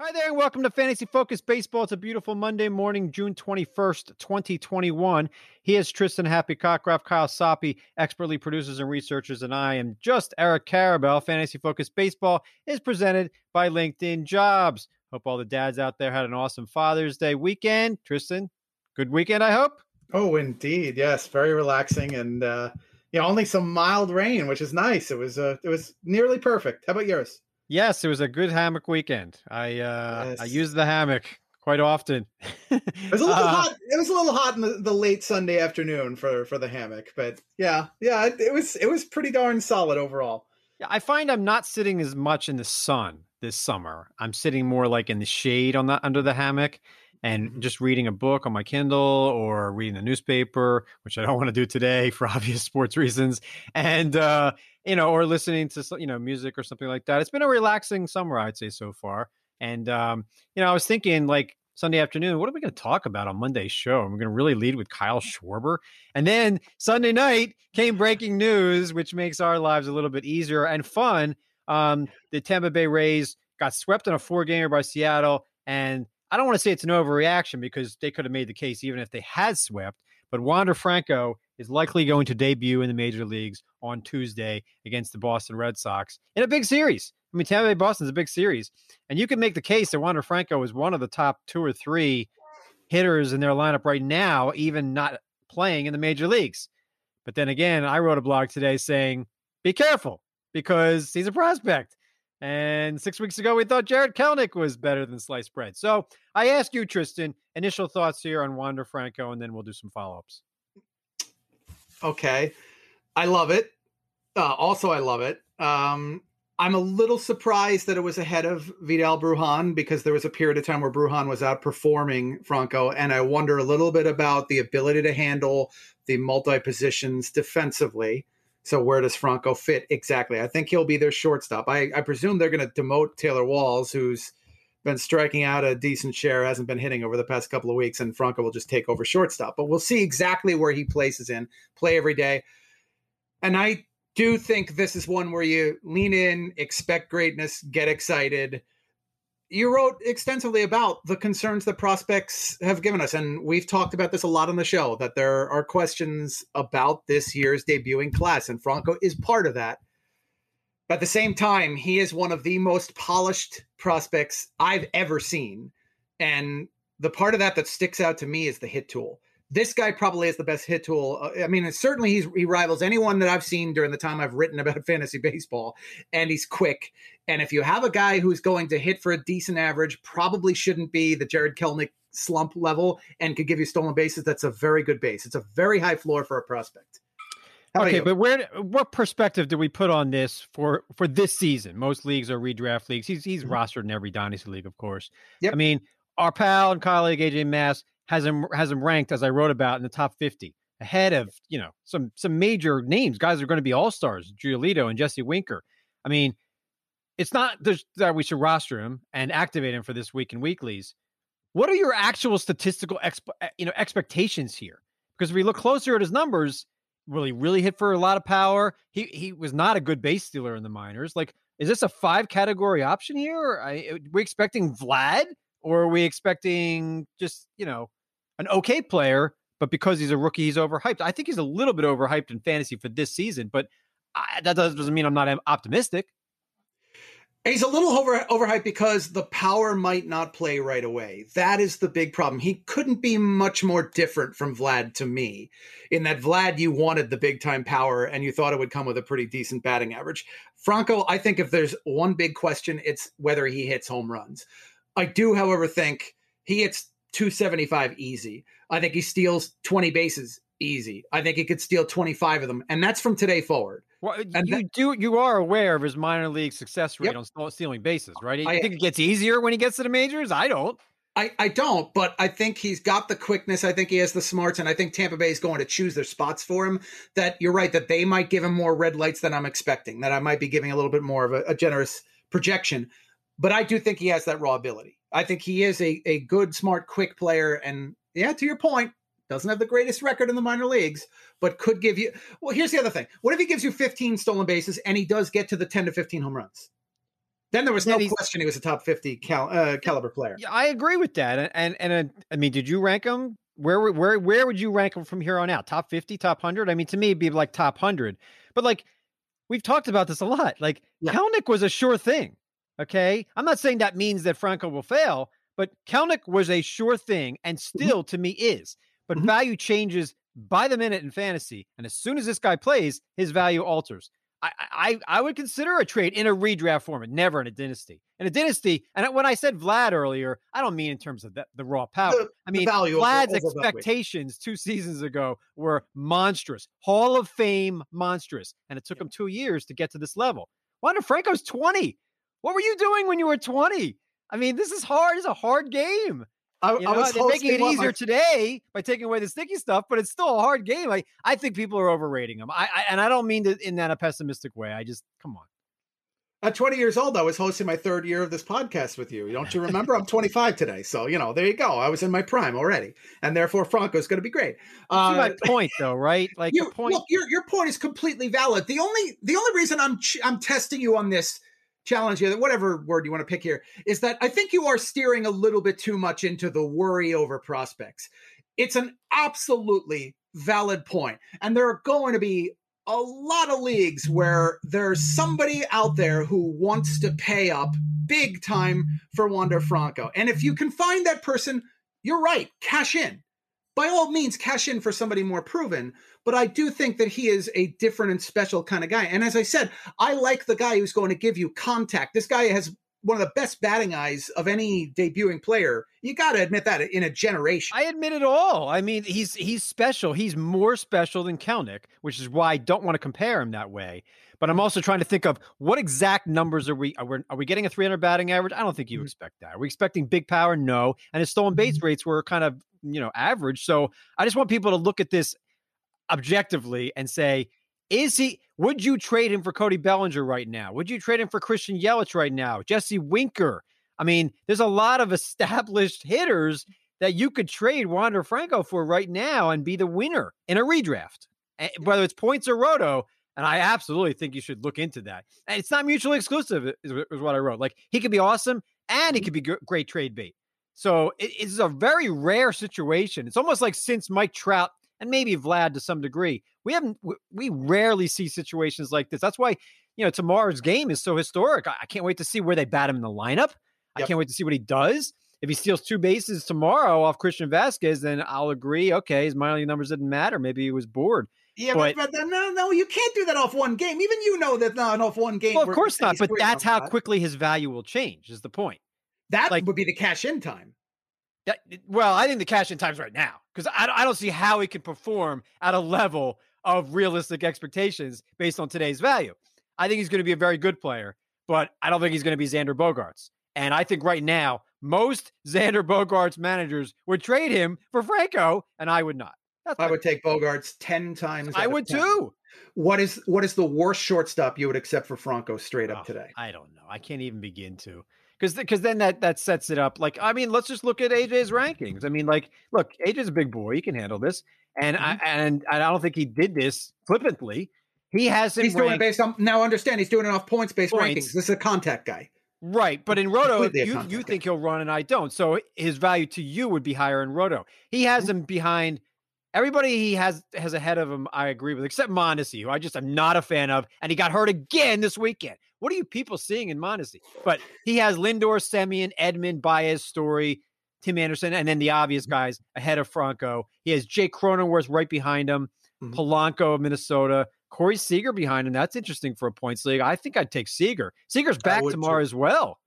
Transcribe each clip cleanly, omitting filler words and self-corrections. Hi there, and welcome to Fantasy Focus Baseball. It's a beautiful Monday morning, June 21st, 2021. Here's Tristan, Happy Cockcroft, Kyle Soppy, expertly producers and researchers, and I am just Eric Carabel. Fantasy Focus Baseball is presented by LinkedIn Jobs. Hope all the dads out there had an awesome Father's Day weekend. Tristan, good weekend, I hope? Oh, indeed. Yes, very relaxing, and only some mild rain, which is nice. It was nearly perfect. How about yours? Yes, it was a good hammock weekend. I used the hammock quite often. It was a little hot. It was a little hot in the late Sunday afternoon for the hammock, but yeah, it was pretty darn solid overall. Yeah, I find I'm not sitting as much in the sun this summer. I'm sitting more like in the shade under the hammock and just reading a book on my Kindle or reading the newspaper, which I don't want to do today for obvious sports reasons. And, or listening to, music or something like that. It's been a relaxing summer, I'd say, so far. And, I was thinking like Sunday afternoon, what are we going to talk about on Monday's show? I'm going to really lead with Kyle Schwarber. And then Sunday night came breaking news, which makes our lives a little bit easier and fun. The Tampa Bay Rays got swept in a 4-gamer by Seattle, and I don't want to say it's an overreaction because they could have made the case even if they had swept, but Wander Franco is likely going to debut in the major leagues on Tuesday against the Boston Red Sox in a big series. I mean, Tampa Bay Boston's a big series, and you can make the case that Wander Franco is one of the top 2 or 3 hitters in their lineup right now, even not playing in the major leagues. But then again, I wrote a blog today saying, be careful because he's a prospect. And 6 weeks ago, we thought Jarred Kelenic was better than sliced bread. So I ask you, Tristan, initial thoughts here on Wander Franco, and then we'll do some follow-ups. Okay. I love it. I love it. I'm a little surprised that it was ahead of Vidal Brujan because there was a period of time where Brujan was outperforming Franco, and I wonder a little bit about the ability to handle the multi-positions defensively. So where does Franco fit exactly? I think he'll be their shortstop. I presume they're going to demote Taylor Walls, who's been striking out a decent share, hasn't been hitting over the past couple of weeks, and Franco will just take over shortstop. But we'll see exactly where he places in. Play every day. And I do think this is one where you lean in, expect greatness, get excited. You wrote extensively about the concerns that prospects have given us, and we've talked about this a lot on the show, that there are questions about this year's debuting class, and Franco is part of that. At the same time, he is one of the most polished prospects I've ever seen, and the part of that sticks out to me is the hit tool. This guy probably is the best hit tool. I mean, certainly he rivals anyone that I've seen during the time I've written about fantasy baseball, and he's quick. And if you have a guy who's going to hit for a decent average, probably shouldn't be the Jarred Kelenic slump level and could give you stolen bases, that's a very good base. It's a very high floor for a prospect. Okay, but what perspective do we put on this for this season? Most leagues are redraft leagues. He's rostered in every dynasty league, of course. Yep. I mean, our pal and colleague, AJ Mass, has him ranked, as I wrote about, in the top 50 ahead of, some major names. Guys are going to be all-stars, Giolito and Jesse Winker. I mean, it's not that we should roster him and activate him for this week in weeklies. What are your actual statistical expectations here? Because if we look closer at his numbers, will he really hit for a lot of power? He was not a good base stealer in the minors. Like, is this a 5-category option here? Are we expecting Vlad? Or are we expecting just, an okay player, but because he's a rookie, he's overhyped? I think he's a little bit overhyped in fantasy for this season, but that doesn't mean I'm not optimistic. He's a little overhyped because the power might not play right away. That is the big problem. He couldn't be much more different from Vlad to me, in that Vlad, you wanted the big-time power, and you thought it would come with a pretty decent batting average. Franco, I think if there's one big question, it's whether he hits home runs. I do, however, think he hits 275 easy. I think he steals 20 bases easy. I think he could steal 25 of them, and that's from today forward. Well, you are aware of his minor league success rate on stealing bases, right? I think it gets easier when he gets to the majors? I don't. I don't, but I think he's got the quickness. I think he has the smarts, and I think Tampa Bay is going to choose their spots for him. That you're right, that they might give him more red lights than I'm expecting, that I might be giving a little bit more of a generous projection. But I do think he has that raw ability. I think he is a good, smart, quick player. And yeah, to your point, doesn't have the greatest record in the minor leagues, but could give you. Well, here's the other thing. What if he gives you 15 stolen bases and he does get to the 10 to 15 home runs? Then there was no question he was a top 50 caliber player. Yeah, I agree with that. And I mean, did you rank him? Where would you rank him from here on out? Top 50, top 100? I mean, to me, it'd be like top 100. But like, we've talked about this a lot. Like, yeah. Kelenic was a sure thing, okay? I'm not saying that means that Franco will fail, but Kelenic was a sure thing and still, to me, is. But value changes by the minute in fantasy. And as soon as this guy plays, his value alters. I would consider a trade in a redraft format, never in a dynasty. In a dynasty, and when I said Vlad earlier, I don't mean in terms of the raw power. I mean, Vlad's expectations 2 seasons ago were monstrous. Hall of Fame monstrous. And it took him 2 years to get to this level. Wander Franco's 20. What were you doing when you were 20? I mean, this is hard. It's a hard game. They're making it easier today by taking away the sticky stuff, but it's still a hard game. I think people are overrating him. And I don't mean to in that a pessimistic way. I just, come on. At 20 years old, I was hosting my third year of this podcast with you. Don't you remember? I'm 25 today. So, you know, there you go. I was in my prime already. And therefore, Franco's going to be great. That's my point, though, right? Like your point. Look, your point is completely valid. The only reason I'm testing you on this challenge here, whatever word you want to pick here, is that I think you are steering a little bit too much into the worry over prospects. It's an absolutely valid point. And there are going to be a lot of leagues where there's somebody out there who wants to pay up big time for Wander Franco. And if you can find that person, you're right, cash in. By all means, cash in for somebody more proven. But I do think that he is a different and special kind of guy. And as I said, I like the guy who's going to give you contact. This guy has one of the best batting eyes of any debuting player. You got to admit that in a generation. I admit it all. I mean, he's special. He's more special than Kelenic, which is why I don't want to compare him that way. But I'm also trying to think of what exact numbers are we getting a 300 batting average? I don't think you expect that. Are we expecting big power? No. And his stolen base rates were kind of, average. So I just want people to look at this objectively and say, would you trade him for Cody Bellinger right now? Would you trade him for Christian Yelich right now? Jesse Winker? I mean, there's a lot of established hitters that you could trade Wander Franco for right now and be the winner in a redraft, whether it's points or roto. And I absolutely think you should look into that. And it's not mutually exclusive is what I wrote. Like, he could be awesome and he could be great trade bait. So it's a very rare situation. It's almost like since Mike Trout and maybe Vlad to some degree, we rarely see situations like this. That's why, tomorrow's game is so historic. I can't wait to see where they bat him in the lineup. I can't wait to see what he does. If he steals 2 bases tomorrow off Christian Vasquez, then I'll agree. Okay, his minor league numbers didn't matter. Maybe he was bored. Yeah, but no, you can't do that off one game. Even that not off one game. Well, of course not, but that's how quickly his value will change is the point. That would be the cash-in time. I think the cash-in time's right now because I don't see how he can perform at a level of realistic expectations based on today's value. I think he's going to be a very good player, but I don't think he's going to be Xander Bogaerts. And I think right now, most Xander Bogaerts managers would trade him for Franco, and I would not. I would take Bogaerts 10 times. I would too. What is the worst shortstop you would accept for Franco straight up today? I don't know. I can't even begin to. Because then that sets it up. Like, I mean, let's just look at AJ's rankings. I mean, like, look, AJ's a big boy. He can handle this. And I don't think he did this flippantly. He has him. He's doing it based on, now understand, he's doing it off points-based rankings. This is a contact guy. Right. But in roto, you think he'll run and I don't. So his value to you would be higher in roto. He has him behind everybody he has ahead of him, I agree with, except Mondesi, who I just am not a fan of. And he got hurt again this weekend. What are you people seeing in Mondesi? But he has Lindor, Semien, Edman, Baez, Story, Tim Anderson, and then the obvious guys ahead of Franco. He has Jake Cronenworth right behind him, Polanco of Minnesota, Corey Seager behind him. That's interesting for a points league. I think I'd take Seager. Seager's back tomorrow as well.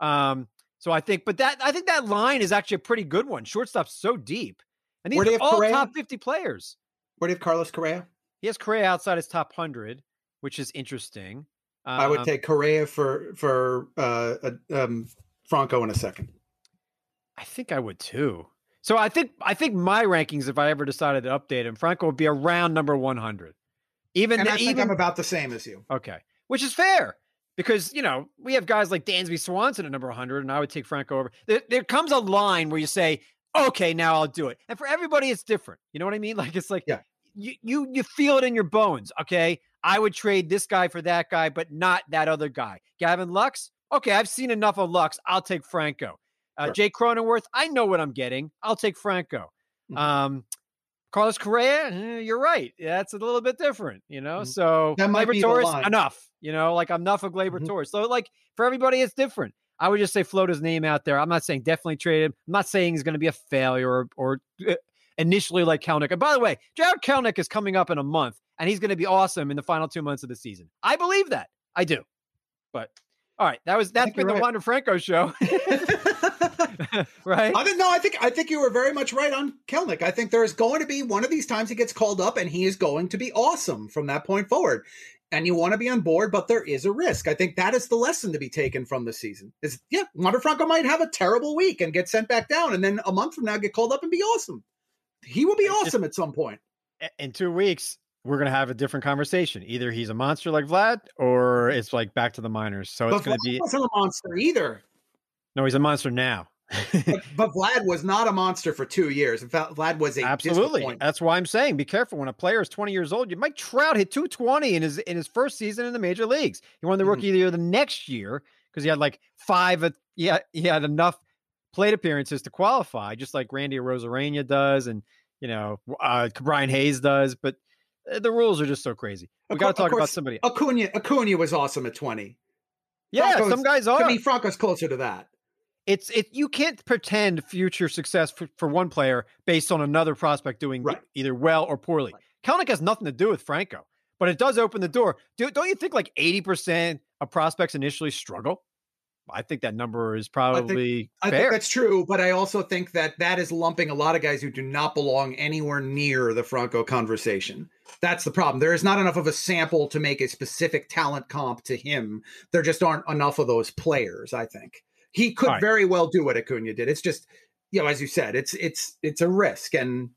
So I think, I think that line is actually a pretty good one. Shortstop's so deep. And these are all Correa? Top 50 players. Where do you have Carlos Correa? He has Correa outside his top 100, which is interesting. I would take Correa for Franco in a second. I think I would too. So I think my rankings, if I ever decided to update him, Franco would be around number 100. I think I'm about the same as you. Okay, which is fair because we have guys like Dansby Swanson at number 100, and I would take Franco over. There comes a line where you say, "Okay, now I'll do it." And for everybody, it's different. You know what I mean? Like it's like you feel it in your bones. Okay. I would trade this guy for that guy, but not that other guy. Gavin Lux, okay, I've seen enough of Lux. I'll take Franco. Sure. Jake Cronenworth, I know what I'm getting. I'll take Franco. Mm-hmm. Carlos Correa, you're right. That's a little bit different, you know? Mm-hmm. So Gleyber Torres, enough. You know, like enough of Gleyber Torres. So like for everybody, it's different. I would just say float his name out there. I'm not saying definitely trade him. I'm not saying he's going to be a failure or initially like Kelenic. And by the way, Jarred Kelenic is coming up in a month, and he's going to be awesome in the final 2 months of the season. I believe that. I do. But all right, that's been the Wander Franco show. Right? I think you were very much right on Kelenic. I think there is going to be one of these times he gets called up, and he is going to be awesome from that point forward. And you want to be on board, but there is a risk. I think that is the lesson to be taken from this season. Wander Franco might have a terrible week and get sent back down, and then a month from now get called up and be awesome. He will be awesome at some point. In 2 weeks, we're going to have a different conversation. Either he's a monster like Vlad, or it's like back to the minors. So it's going to be. He wasn't a monster either. No, he's a monster now. but Vlad was not a monster for 2 years. In fact, Vlad was a absolutely. That's why I'm saying be careful when a player is 20 years old. You Mike Trout hit 220 in his first season in the major leagues. He won the Rookie of the Year the next year because he had like five. Yeah, he had enough plate appearances to qualify, just like Randy Arozarena does, and you know Brian Hayes does. But the rules are just so crazy. We got to talk about somebody. Acuna was awesome at 20. Yeah, Franco's, some guys are. To me, Franco's closer to that. You can't pretend future success for one player based on another prospect doing either well or poorly. Kelenic has nothing to do with Franco, but it does open the door. Don't you think like 80% of prospects initially struggle? I think that number is probably fair. I think that's true, but I also think that is lumping a lot of guys who do not belong anywhere near the Franco conversation. That's the problem. There is not enough of a sample to make a specific talent comp to him. There just aren't enough of those players, I think. He could very well do what Acuna did. It's just, you know, as you said, it's a risk, and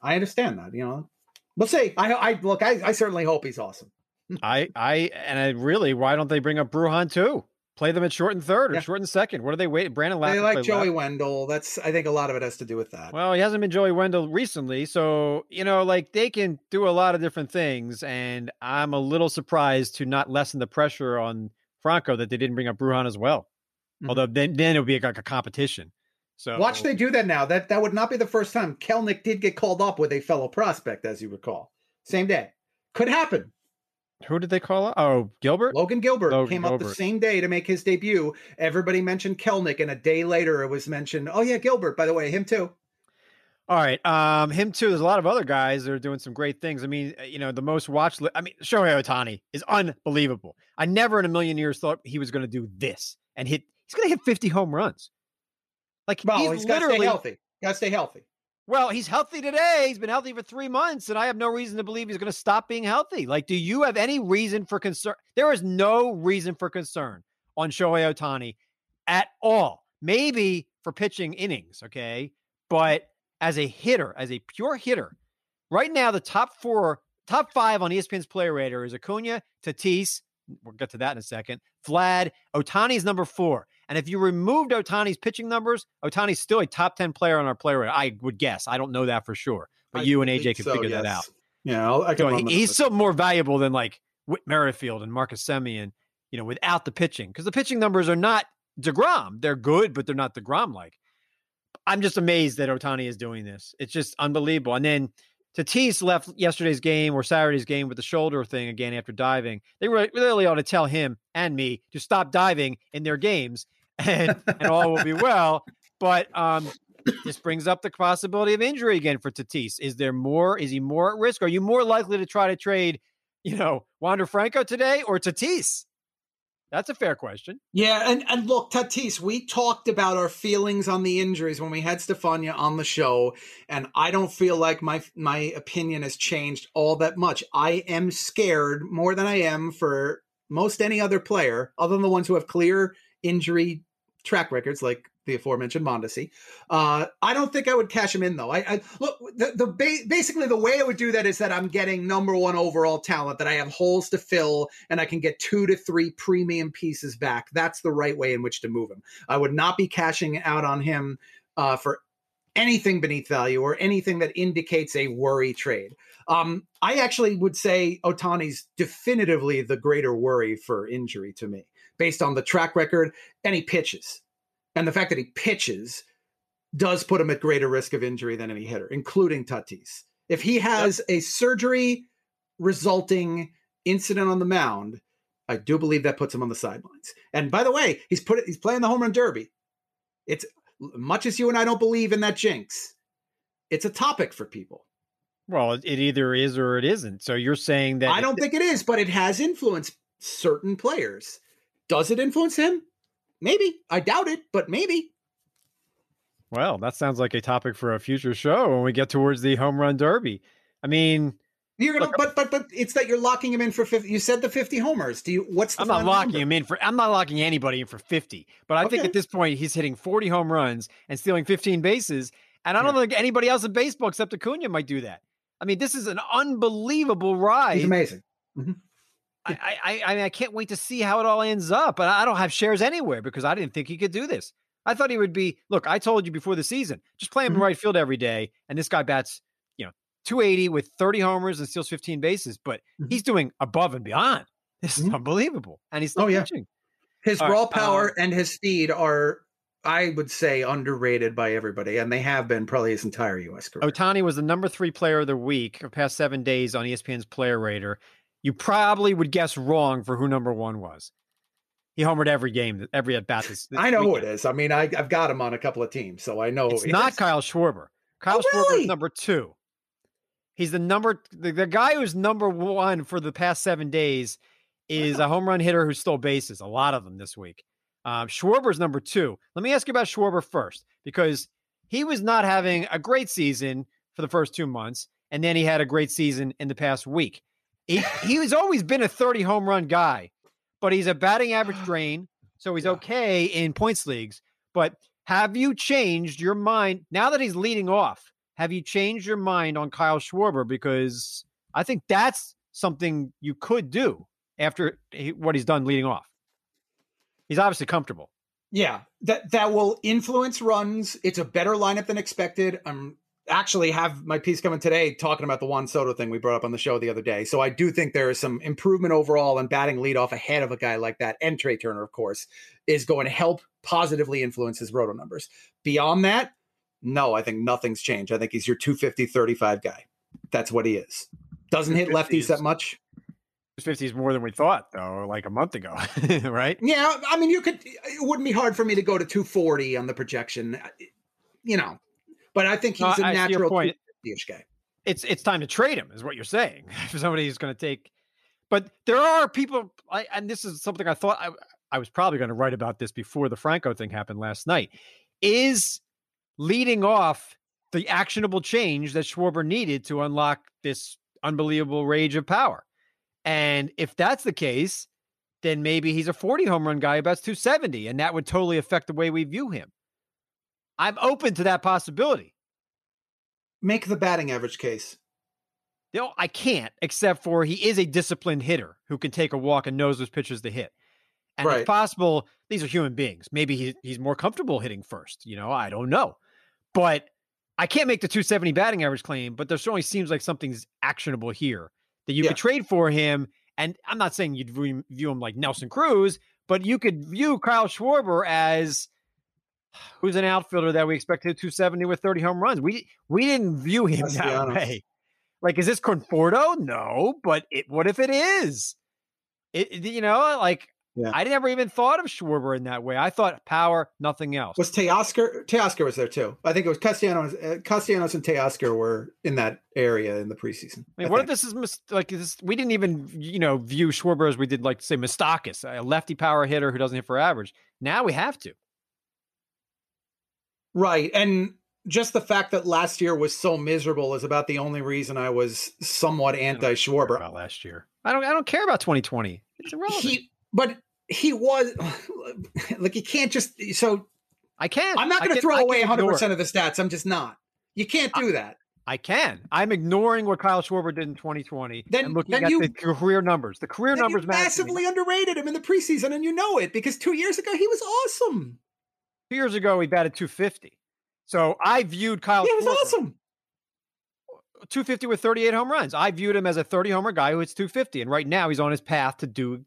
I understand that. You know, we'll see. I certainly hope he's awesome. Why don't they bring up Brujan too? Play them at short and third or short and second. What are they waiting? Brandon Lapp. They like Joey Wendell. I think a lot of it has to do with that. Well, he hasn't been Joey Wendell recently, so you know, like they can do a lot of different things, and I'm a little surprised to not lessen the pressure on Franco that they didn't bring up Brujan as well. Although then it would be like a competition. So watch they do that now. That would not be the first time. Kelenic did get called up with a fellow prospect, as you recall. Same day. Could happen. Who did they call up? Oh, Gilbert? Logan Gilbert came up the same day to make his debut. Everybody mentioned Kelenic, and a day later it was mentioned, oh yeah, Gilbert, by the way, him too. All right. Him too. There's a lot of other guys that are doing some great things. I mean, you know, the most watched Shohei Ohtani is unbelievable. I never in a million years thought he was going to do this and hit. He's going to hit 50 home runs. Like, well, he's literally got to stay healthy. Well, he's healthy today. He's been healthy for 3 months, and I have no reason to believe he's going to stop being healthy. Like, do you have any reason for concern? There is no reason for concern on Shohei Ohtani at all. Maybe for pitching innings, okay? But as a hitter, as a pure hitter, right now the top 5 on ESPN's player radar is Acuna, Tatis. We'll get to that in a second. Vlad, Ohtani's number 4. And if you removed Ohtani's pitching numbers, Ohtani's still a top 10 player on our player radar. I would guess. I don't know that for sure. But you and AJ can figure that out. Yeah, he's still more valuable than like Whit Merrifield and Marcus Semien, you know, without the pitching. Because the pitching numbers are not DeGrom. They're good, but they're not DeGrom-like. I'm just amazed that Ohtani is doing this. It's just unbelievable. And then Tatis left yesterday's game or Saturday's game with the shoulder thing again after diving. They really ought to tell him and me to stop diving in their games and all will be well. But this brings up the possibility of injury again for Tatis. Is he more at risk? Are you more likely to try to trade, you know, Wander Franco today or Tatis? That's a fair question. Yeah, and look, Tatis, we talked about our feelings on the injuries when we had Stefania on the show, and I don't feel like my opinion has changed all that much. I am scared more than I am for most any other player, other than the ones who have clear injury track records like the aforementioned Mondesi. I don't think I would cash him in, though. Basically the way I would do that is that I'm getting number 1 overall talent, that I have holes to fill, and I can get 2 to 3 premium pieces back. That's the right way in which to move him. I would not be cashing out on him for anything beneath value or anything that indicates a worry trade. I actually would say Ohtani's definitively the greater worry for injury to me. based on the track record, and he pitches. And the fact that he pitches does put him at greater risk of injury than any hitter, including Tatis. If he has a surgery-resulting incident on the mound, I do believe that puts him on the sidelines. And by the way, he's playing the home run derby. It's much as you and I don't believe in that jinx. It's a topic for people. Well, it either is or it isn't. So you're saying that I don't think it is, but it has influenced certain players. Does it influence him? Maybe. I doubt it, but maybe. Well, that sounds like a topic for a future show when we get towards the home run derby. I mean, you're gonna, but it's that you're locking him in for 50. You said the 50 homers. Do you? What's the? I'm not locking him in for. I'm not locking anybody in for 50. But I think at this point he's hitting 40 home runs and stealing 15 bases. And I don't think anybody else in baseball except Acuna might do that. I mean, this is an unbelievable ride. He's amazing. Mm-hmm. I mean, I can't wait to see how it all ends up. And I don't have shares anywhere because I didn't think he could do this. I thought he would be, look, I told you before the season, just play him in right field every day. And this guy bats, you know, 280 with 30 homers and steals 15 bases, but he's doing above and beyond. This is unbelievable. And he's still pitching. His raw power and his speed are, I would say, underrated by everybody. And they have been probably his entire U.S. career. Ohtani was the number 3 player of the week for the past 7 days on ESPN's Player Rater. You probably would guess wrong for who number 1 was. He homered every game, every at-bat. I know who it is. I mean, I've got him on a couple of teams, so I know it's not Kyle Schwarber. Kyle Schwarber is number 2. He's the guy who's number 1 for the past 7 days is a home run hitter who stole bases, a lot of them this week. Schwarber's number 2. Let me ask you about Schwarber first, because he was not having a great season for the first 2 months, and then he had a great season in the past week. He has always been a 30 home run guy, but he's a batting average drain, so he's okay in points leagues. But have you changed your mind now that he's leading off? Have you changed your mind on Kyle Schwarber? Because I think that's something you could do after what he's done leading off. He's obviously comfortable. Yeah, that will influence runs. It's a better lineup than expected. I'm actually have my piece coming today talking about the Juan Soto thing we brought up on the show the other day. So I do think there is some improvement overall, and batting leadoff ahead of a guy like that, and Trey Turner, of course, is going to help positively influence his roto numbers. Beyond that, no, I think nothing's changed. I think he's your 250, 35 guy. That's what he is. Doesn't hit lefties that much. 250 is more than we thought, though, like a month ago, right? Yeah, I mean, it wouldn't be hard for me to go to 240 on the projection, you know. But I think he's a natural point. Guy. It's time to trade him, is what you're saying, for somebody who's going to take. But there are people, and this is something I thought I was probably going to write about this before the Franco thing happened last night. Is leading off the actionable change that Schwarber needed to unlock this unbelievable rage of power? And if that's the case, then maybe he's a 40 home run guy, about 270, and that would totally affect the way we view him. I'm open to that possibility. Make the batting average case. No, I can't, except for he is a disciplined hitter who can take a walk and knows those pitches to hit. And it's possible, these are human beings. Maybe he's more comfortable hitting first. You know, I don't know. But I can't make the 270 batting average claim, but there certainly seems like something's actionable here that you could trade for him. And I'm not saying you'd view him like Nelson Cruz, but you could view Kyle Schwarber as... who's an outfielder that we expect to hit 270 with 30 home runs. We didn't view him that way. Like, is this Conforto? No, but what if it is? I never even thought of Schwarber in that way. I thought power, nothing else. Was Teoscar was there too. I think it was Castellanos and Teoscar were in that area in the preseason. I mean, what if this is we didn't even, view Schwarber as we did, like, say, Moustakas, a lefty power hitter who doesn't hit for average. Now we have to. Right. And just the fact that last year was so miserable is about the only reason I was somewhat anti-Schwarber. About last year. I don't care about 2020. It's irrelevant. You can't just, so I can't. I'm not going to throw away 100% of the stats. I'm just not. You can't do that. I can. I'm ignoring what Kyle Schwarber did in 2020 and looking at the career numbers. The career numbers massively underrated him in the preseason, and you know it, because 2 years ago he was awesome. 2 years ago, he batted 250. So I viewed Kyle. He was awesome. 250 with 38 home runs. I viewed him as a 30 homer guy who hits 250. And right now he's on his path to do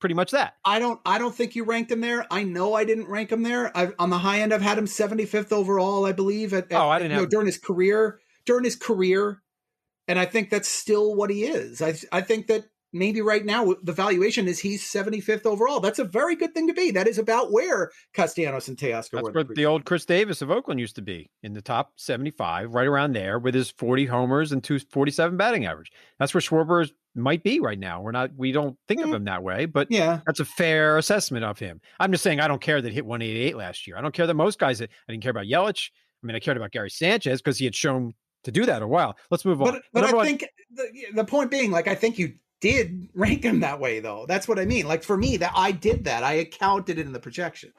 pretty much that. I don't think you ranked him there. I know I didn't rank him there. On the high end, I've had him 75th overall, I believe. During his career. And I think that's still what he is. I think that maybe right now the valuation is he's 75th overall. That's a very good thing to be. That is about where Castellanos and Teoscar were. That's where the old Chris Davis of Oakland used to be, in the top 75, right around there, with his 40 homers and 247 batting average. That's where Schwarber might be right now. We don't think of him that way, but yeah, that's a fair assessment of him. I'm just saying I don't care that he hit 188 last year. I don't care that most guys hit. I didn't care about Yelich. I mean, I cared about Gary Sanchez because he had shown to do that a while. Let's move on. But I think the point being, like, I think you did rank him that way, though. That's what I mean. Like, for me, that I did that. I accounted it in the projection.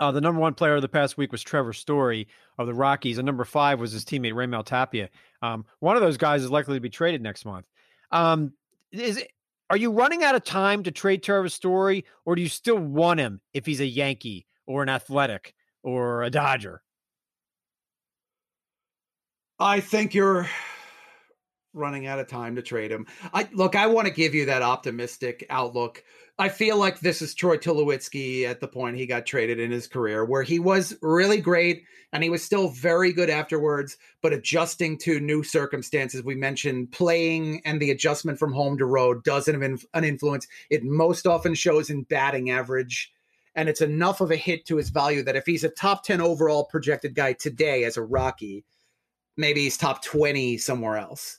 The number one player of the past week was Trevor Story of the Rockies, and number five was his teammate Raimel Tapia. One of those guys is likely to be traded next month. Are you running out of time to trade Trevor Story, or do you still want him if he's a Yankee or an Athletic or a Dodger? I think you're running out of time to trade him. I want to give you that optimistic outlook. I feel like this is Troy Tulowitzki at the point he got traded in his career, where he was really great and he was still very good afterwards, but adjusting to new circumstances. We mentioned playing and the adjustment from home to road doesn't have an influence. It most often shows in batting average, and it's enough of a hit to his value that if he's a top 10 overall projected guy today as a Rocky, maybe he's top 20 somewhere else.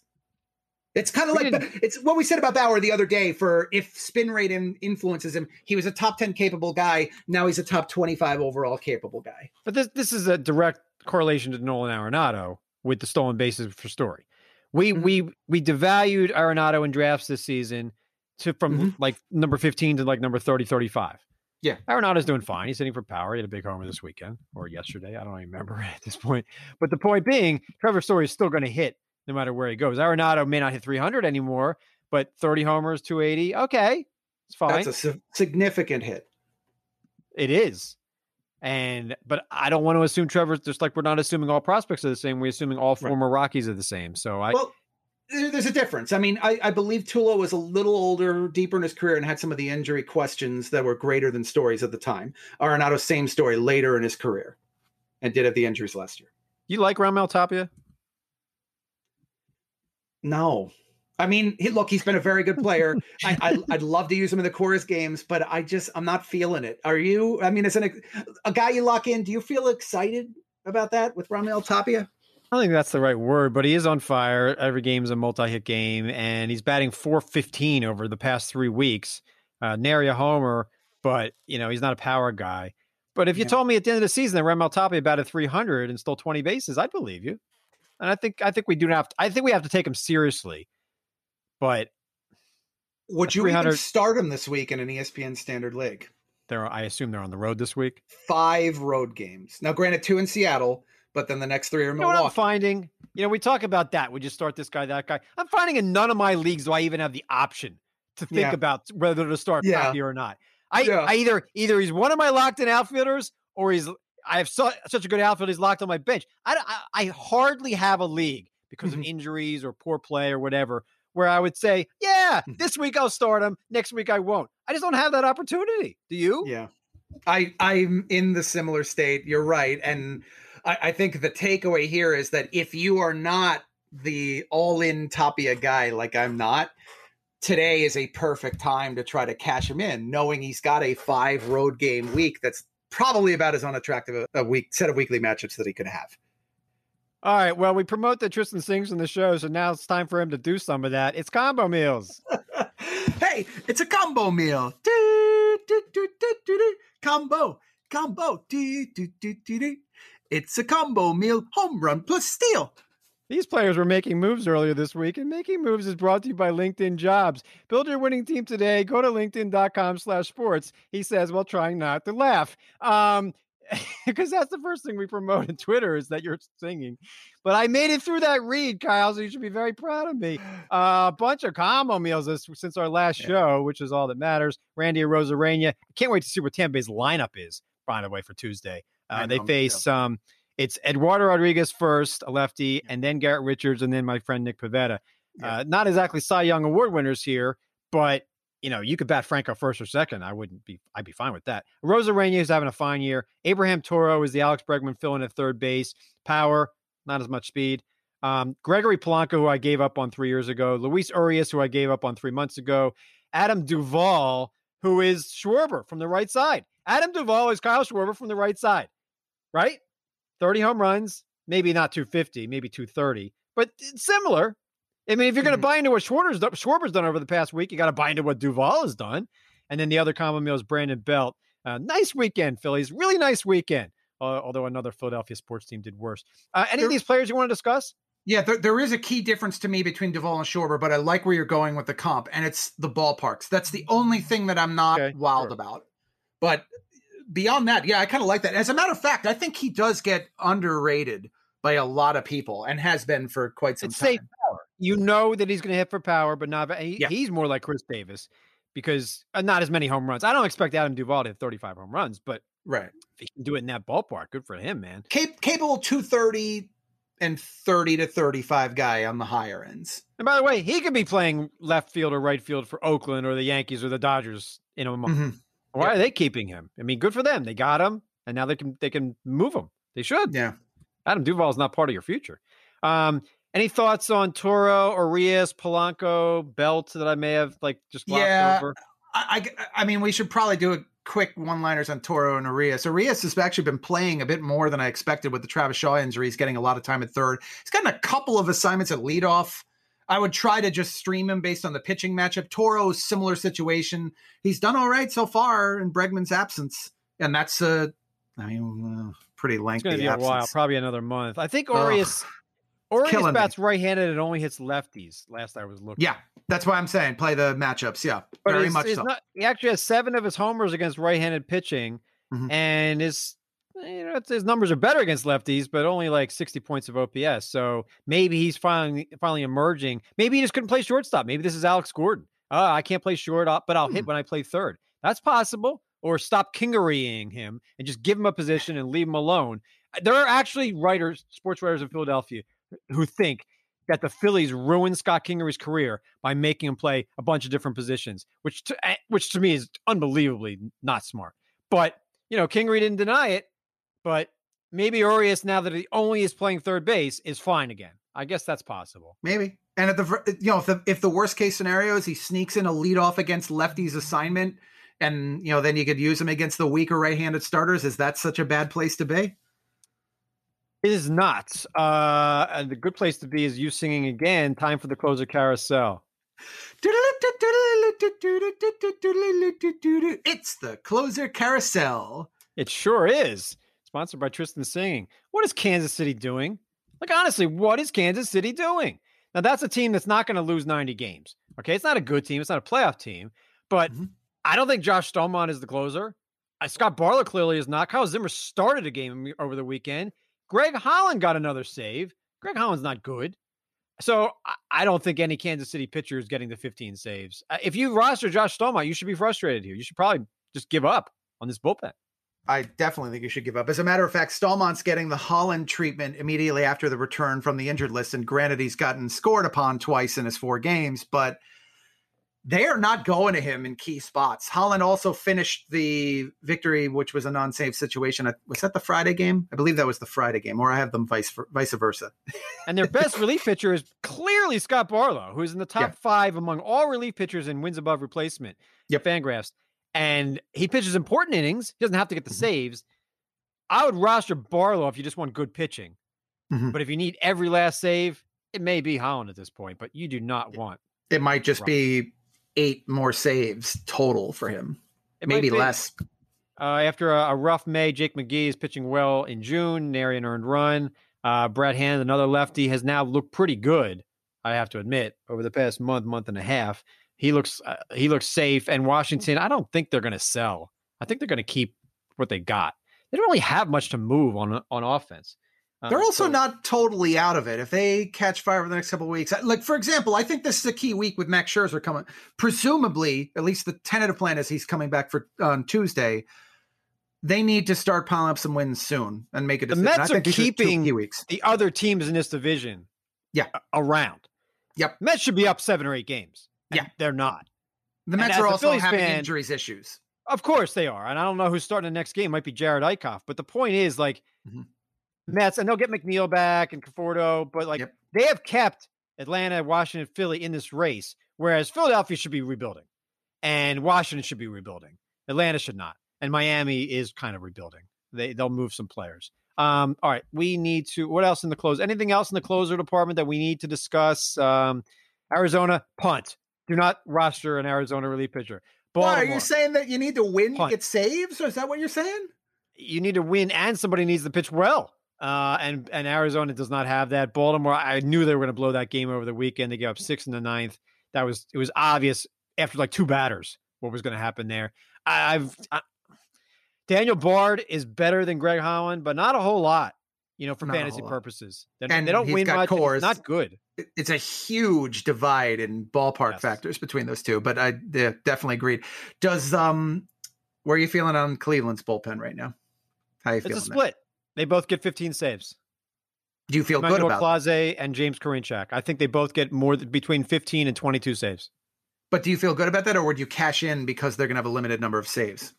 It's kind of like it's what we said about Bauer the other day. For if spin rate influences him, he was a top 10 capable guy. Now he's a top 25 overall capable guy. But this is a direct correlation to Nolan Arenado with the stolen bases for Story. We devalued Arenado in drafts this season to from like number 15 to like number 30, 35. Yeah, Arenado's doing fine. He's hitting for power. He had a big homer this weekend or yesterday. I don't even remember at this point. But the point being, Trevor Story is still going to hit no matter where he goes. Arenado may not hit 300 anymore, but 30 homers, 280. Okay, it's fine. That's a significant hit. It is. But I don't want to assume Trevor, just like we're not assuming all prospects are the same. We're assuming all former Rockies are the same. Well, there's a difference. I mean, I believe Tulo was a little older, deeper in his career, and had some of the injury questions that were greater than Story's at the time. Arenado, same story, later in his career, and did have the injuries last year. You like Raimel Tapia? No. I mean, he's been a very good player. I'd love to use him in the chorus games, but I'm not feeling it. Are you? I mean, as a guy you lock in, do you feel excited about that with Raimel Tapia? I don't think that's the right word, but he is on fire. Every game's a multi-hit game, and he's batting .415 over the past 3 weeks. Nary a homer, but he's not a power guy. But if you told me at the end of the season that Raimel Tapia batted .300 and stole 20 bases, I'd believe you. And I think we have to take him seriously. But would you even start him this week in an ESPN standard league? I assume they're on the road this week. 5 road games. Now, granted, 2 in Seattle. But then the next 3 are Milwaukee. What I'm finding, we talk about that. Would you start this guy, that guy? I'm finding in none of my leagues do I even have the option to think about whether to start Tapia or not. I either he's one of my locked-in outfielders, or I have such a good outfield he's locked on my bench. I hardly have a league because of injuries or poor play or whatever where I would say, this week I'll start him, next week I won't. I just don't have that opportunity. Do you? Yeah, I'm in the similar state. You're right, and I think the takeaway here is that if you are not the all-in Tapia guy, like I'm not, today is a perfect time to try to cash him in, knowing he's got a 5 road game week. That's probably about as unattractive a set of weekly matchups that he could have. All right. Well, we promote that Tristan sings in the show, so now it's time for him to do some of that. It's combo meals. Hey, it's a combo meal. Do, do, do, do, do, do. Combo. Do, do, do, do, do. It's a combo meal, home run plus steal. These players were making moves earlier this week, and Making Moves is brought to you by LinkedIn Jobs. Build your winning team today. Go to linkedin.com/sports, he says, while trying not to laugh. Because that's the first thing we promote on Twitter is that you're singing. But I made it through that read, Kyle, so you should be very proud of me. A bunch of combo meals since our last show, which is all that matters. Randy Arozarena. I can't wait to see what Tampa Bay's lineup is, by the way, for Tuesday. They face it's Eduardo Rodriguez first, a lefty, and then Garrett Richards, and then my friend Nick Pavetta. Not exactly Cy Young Award winners here, but you know, you could bat Franco first or second. I'd be fine with that. Rosareña is having a fine year. Abraham Toro is the Alex Bregman fill-in at third base. Power, not as much speed. Gregory Polanco, who I gave up on 3 years ago. Luis Urias, who I gave up on 3 months ago. Adam Duvall, who is Schwarber from the right side. Adam Duvall is Kyle Schwarber from the right side, right? 30 home runs, maybe not 250, maybe 230, but it's similar. I mean, if you're going to buy into what Schwarber's done over the past week, you got to buy into what Duvall has done. And then the other combo meal is Brandon Belt. Nice weekend, Phillies. Really nice weekend. Although another Philadelphia sports team did worse. Any of these players you want to discuss? Yeah, there is a key difference to me between Duvall and Schwarber, but I like where you're going with the comp, and it's the ballparks. That's the only thing that I'm not wild about. But beyond that, yeah, I kind of like that. As a matter of fact, I think he does get underrated by a lot of people and has been for quite some time. Safe power. You know that he's going to hit for power, but not. He's more like Chris Davis because not as many home runs. I don't expect Adam Duvall to hit 35 home runs, but right, if he can do it in that ballpark, good for him, man. Capable 230 and 30 to 35 guy on the higher ends. And by the way, he could be playing left field or right field for Oakland or the Yankees or the Dodgers in a month. Mm-hmm. Why are they keeping him? I mean, good for them. They got him, and now they can move him. They should. Yeah. Adam Duvall is not part of your future. Any thoughts on Toro, Urias, Polanco, Belt that I may have just glossed over? I mean, we should probably do a quick one-liners on Toro and Urias. Urias has actually been playing a bit more than I expected with the Travis Shaw injury. He's getting a lot of time at third. He's gotten a couple of assignments at leadoff. I would try to just stream him based on the pitching matchup. Toro's similar situation. He's done all right so far in Bregman's absence. And that's pretty lengthy absence. It's going to be a while, probably another month. I think Urias bats right-handed and only hits lefties last I was looking. Yeah, that's why I'm saying play the matchups. Yeah, but very much so. He actually has 7 of his homers against right-handed pitching, and his numbers are better against lefties, but only 60 points of OPS. So maybe he's finally emerging. Maybe he just couldn't play shortstop. Maybe this is Alex Gordon. I can't play short, but I'll hit when I play third. That's possible. Or stop kingerying him and just give him a position and leave him alone. There are actually sports writers in Philadelphia who think that the Phillies ruined Scott Kingery's career by making him play a bunch of different positions, which to me is unbelievably not smart. But, Kingery didn't deny it. But maybe Urias, now that he only is playing third base, is fine again. I guess that's possible. Maybe. And at the if the worst case scenario is he sneaks in a leadoff against lefties assignment, and then you could use him against the weaker right-handed starters. Is that such a bad place to be? It is not. And the good place to be is you singing again. Time for the closer carousel. It's the closer carousel. It sure is. Sponsored by Tristan Singing. What is Kansas City doing? Honestly, what is Kansas City doing? Now, that's a team that's not going to lose 90 games. Okay, it's not a good team. It's not a playoff team. But I don't think Josh Stalmont is the closer. Scott Barlow clearly is not. Kyle Zimmer started a game over the weekend. Greg Holland got another save. Greg Holland's not good. So I don't think any Kansas City pitcher is getting the 15 saves. If you roster Josh Stalmont, you should be frustrated here. You should probably just give up on this bullpen. I definitely think you should give up. As a matter of fact, Stalmont's getting the Holland treatment immediately after the return from the injured list. And granted, he's gotten scored upon twice in his 4 games, but they are not going to him in key spots. Holland also finished the victory, which was a non-save situation. Was that the Friday game? I believe that was the Friday game, or I have them vice versa. And their best relief pitcher is clearly Scott Barlow, who's in the top 5 among all relief pitchers in wins above replacement. Yep. Fangraphs. And he pitches important innings. He doesn't have to get the saves. I would roster Barlow if you just want good pitching. But if you need every last save, it may be Holland at this point, but you do not want. It might just be 8 more saves total for him. Maybe less. After a rough May, Jake McGee is pitching well in June. Nary an earned run. Brad Hand, another lefty, has now looked pretty good, I have to admit, over the past month and a half. He looks safe. And Washington, I don't think they're going to sell. I think they're going to keep what they got. They don't really have much to move on offense. They're also not totally out of it. If they catch fire over the next couple of weeks, for example, I think this is a key week with Max Scherzer coming. Presumably, at least the tentative plan is he's coming back on Tuesday. They need to start piling up some wins soon and make a decision. The Mets are keeping the other teams in this division around. Yep. Mets should be up 7 or 8 games. Yeah, they're not. The Mets are also having injuries issues. Of course they are. And I don't know who's starting the next game. It might be Jared Eichhoff. But the point is, like, Mets, and they'll get McNeil back and Conforto, but, like, they have kept Atlanta, Washington, Philly in this race, whereas Philadelphia should be rebuilding and Washington should be rebuilding. Atlanta should not. And Miami is kind of rebuilding. They'll move some players. All right. We need to, what else in the close? Anything else in the closer department that we need to discuss? Arizona, punt. Do not roster an Arizona relief pitcher. Baltimore, are you saying that you need to win to get saves? Or is that what you're saying? You need to win and somebody needs to pitch well. And Arizona does not have that. Baltimore, I knew they were going to blow that game over the weekend. They gave up 6 in the ninth. It was obvious after like 2 batters what was going to happen there. Daniel Bard is better than Greg Holland, but not a whole lot, you know, for fantasy purposes. And they don't win much. It's not good. It's a huge divide in ballpark factors between those two, but I definitely agreed. Does where are you feeling on Cleveland's bullpen right now? How are you feeling? It's a split. They both get 15 saves. Do you feel good about Clase it? And James Karinchak. I think they both get more between 15 and 22 saves. But do you feel good about that, or would you cash in because they're going to have a limited number of saves?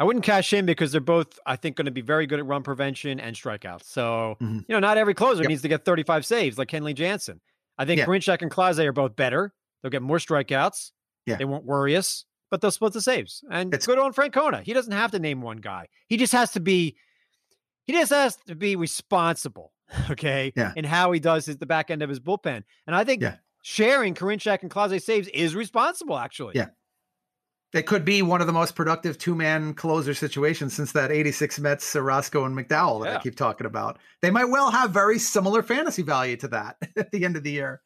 I wouldn't cash in because they're both, I think, going to be very good at run prevention and strikeouts. So, you know, not every closer needs to get 35 saves like Kenley Jansen. I think Karinchak and Clase are both better. They'll get more strikeouts. Yeah. They won't worry us, but they'll split the saves. And it's good on Francona. He doesn't have to name one guy. He just has to be responsible, okay, in how he does the back end of his bullpen. And I think sharing Karinchak and Clase saves is responsible, actually. Yeah. It could be one of the most productive two-man closer situations since that 86 Mets, Orozco and McDowell that I keep talking about. They might well have very similar fantasy value to that at the end of the year.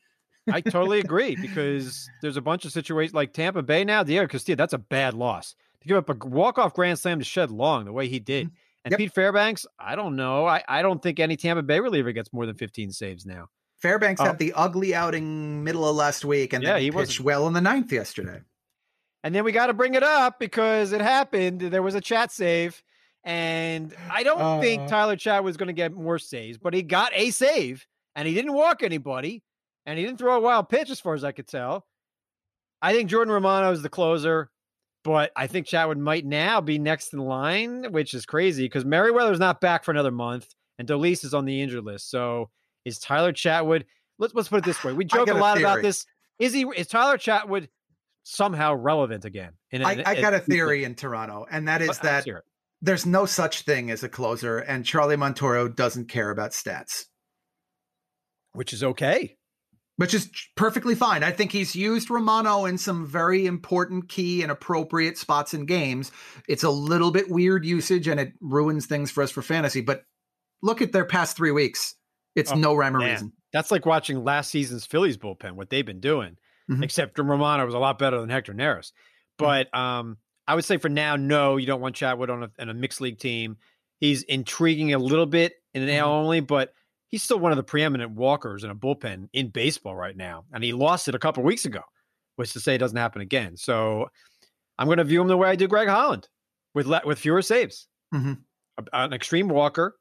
I totally agree because there's a bunch of situations like Tampa Bay now. Diego Castillo, that's a bad loss. To give up a walk-off grand slam to Shed Long the way he did. Mm-hmm. And Pete Fairbanks, I don't know. I don't think any Tampa Bay reliever gets more than 15 saves now. Fairbanks had the ugly outing middle of last week, and then he pitched well in the ninth yesterday. And then we got to bring it up because it happened. There was a Chat save, and I don't think Tyler Chat was going to get more saves, but he got a save, and he didn't walk anybody, and he didn't throw a wild pitch as far as I could tell. I think Jordan Romano is the closer. But I think Chatwood might now be next in line, which is crazy because Merriweather's not back for another month, and Dolis is on the injured list. So is Tyler Chatwood? Let's put it this way: we joke a lot about this. Is Tyler Chatwood somehow relevant again? I got a theory in Toronto, and that is that there's no such thing as a closer, and Charlie Montoro doesn't care about stats, which is okay. Which is perfectly fine. I think he's used Romano in some very important key and appropriate spots in games. It's a little bit weird usage and it ruins things for us for fantasy, but look at their past 3 weeks. It's no rhyme or reason. That's like watching last season's Phillies bullpen, what they've been doing, except Romano was a lot better than Hector Neris. But I would say for now, no, you don't want Chatwood on a mixed league team. He's intriguing a little bit in an AL only, but he's still one of the preeminent walkers in a bullpen in baseball right now. And he lost it a couple of weeks ago, which to say it doesn't happen again. So I'm going to view him the way I do Greg Holland with fewer saves, an extreme walker,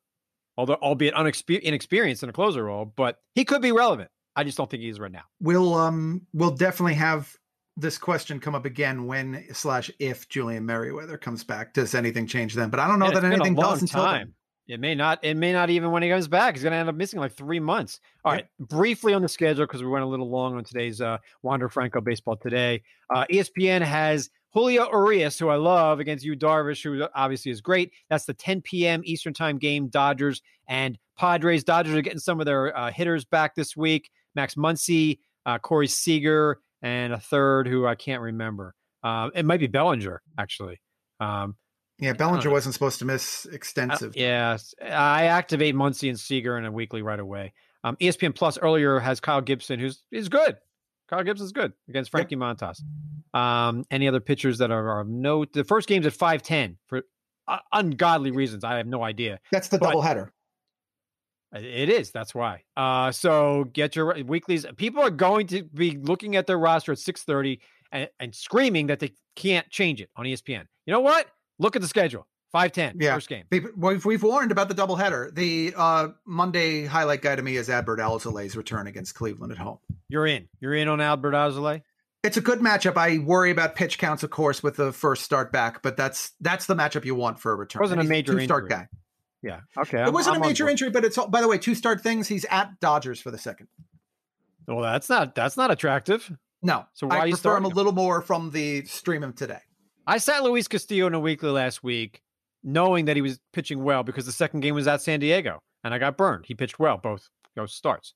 although albeit inexperienced in a closer role, but he could be relevant. I just don't think he is right now. We'll definitely have this question come up again when/if Julian Merriweather comes back. Does anything change then? But I don't know that anything does until then. It may not. It may not even when he comes back. He's going to end up missing like 3 months. All right. Briefly on the schedule because we went a little long on today's Wander Franco Baseball Today. ESPN has Julio Urias, who I love, against Yu Darvish, who obviously is great. That's the 10 p.m. Eastern time game. Dodgers and Padres. Dodgers are getting some of their hitters back this week. Max Muncy, Corey Seager, and a third who I can't remember. It might be Bellinger actually. Yeah, Bellinger wasn't supposed to miss extensive. I activate Muncy and Seager in a weekly right away. ESPN Plus earlier has Kyle Gibson, who's good. Kyle Gibson's good against Frankie Montas. Any other pitchers that are of note? The first game's at 5:10 for ungodly reasons. I have no idea. That's the doubleheader. It is. That's why. So get your weeklies. People are going to be looking at their roster at 6:30 and screaming that they can't change it on ESPN. You know what? Look at the schedule. 5:10 first game. We've warned about the doubleheader. The Monday highlight guy to me is Albert Alzolay return against Cleveland at home. You're in on Albert Alzolay? It's a good matchup. I worry about pitch counts, of course, with the first start back, but that's the matchup you want for a return. It wasn't a major two-start guy. Yeah. Okay. It wasn't a major injury, but it's, by the way, two start things. He's at Dodgers for the second. Well, that's not attractive. No. So why I prefer him a little more from the stream of today. I sat Luis Castillo in a weekly last week, knowing that he was pitching well because the second game was at San Diego and I got burned. He pitched well, both starts.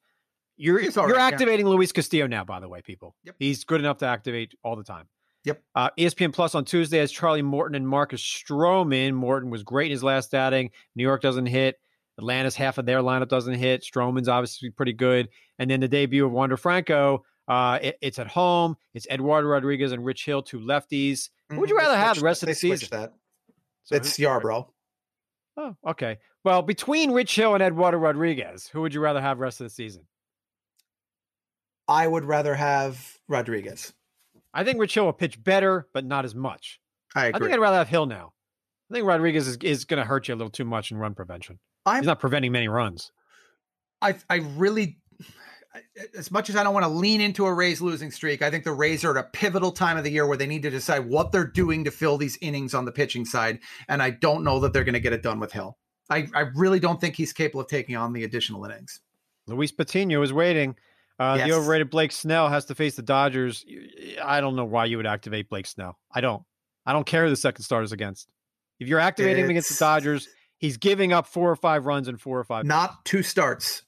You're activating Luis Castillo now, by the way, people. Yep. He's good enough to activate all the time. Yep. ESPN Plus on Tuesday has Charlie Morton and Marcus Stroman. Morton was great in his last outing. New York doesn't hit. Atlanta's half of their lineup doesn't hit. Stroman's obviously pretty good. And then the debut of Wander Franco. It's at home. It's Eduardo Rodriguez and Rich Hill, two lefties. Who would you rather have the rest of the season? That. So it's Yarbrough. Oh, okay. Well, between Rich Hill and Eduardo Rodriguez, who would you rather have rest of the season? I would rather have Rodriguez. I think Rich Hill will pitch better, but not as much. I agree. I think I'd rather have Hill now. I think Rodriguez is going to hurt you a little too much in run prevention. He's not preventing many runs. As much as I don't want to lean into a Rays losing streak, I think the Rays are at a pivotal time of the year where they need to decide what they're doing to fill these innings on the pitching side. And I don't know that they're going to get it done with Hill. I really don't think he's capable of taking on the additional innings. Luis Patino is waiting. Yes. The overrated Blake Snell has to face the Dodgers. I don't know why you would activate Blake Snell. I don't care who the second starter is against. If you're activating him against the Dodgers, he's giving up 4 or 5 runs in 4 or 5. Not two starts.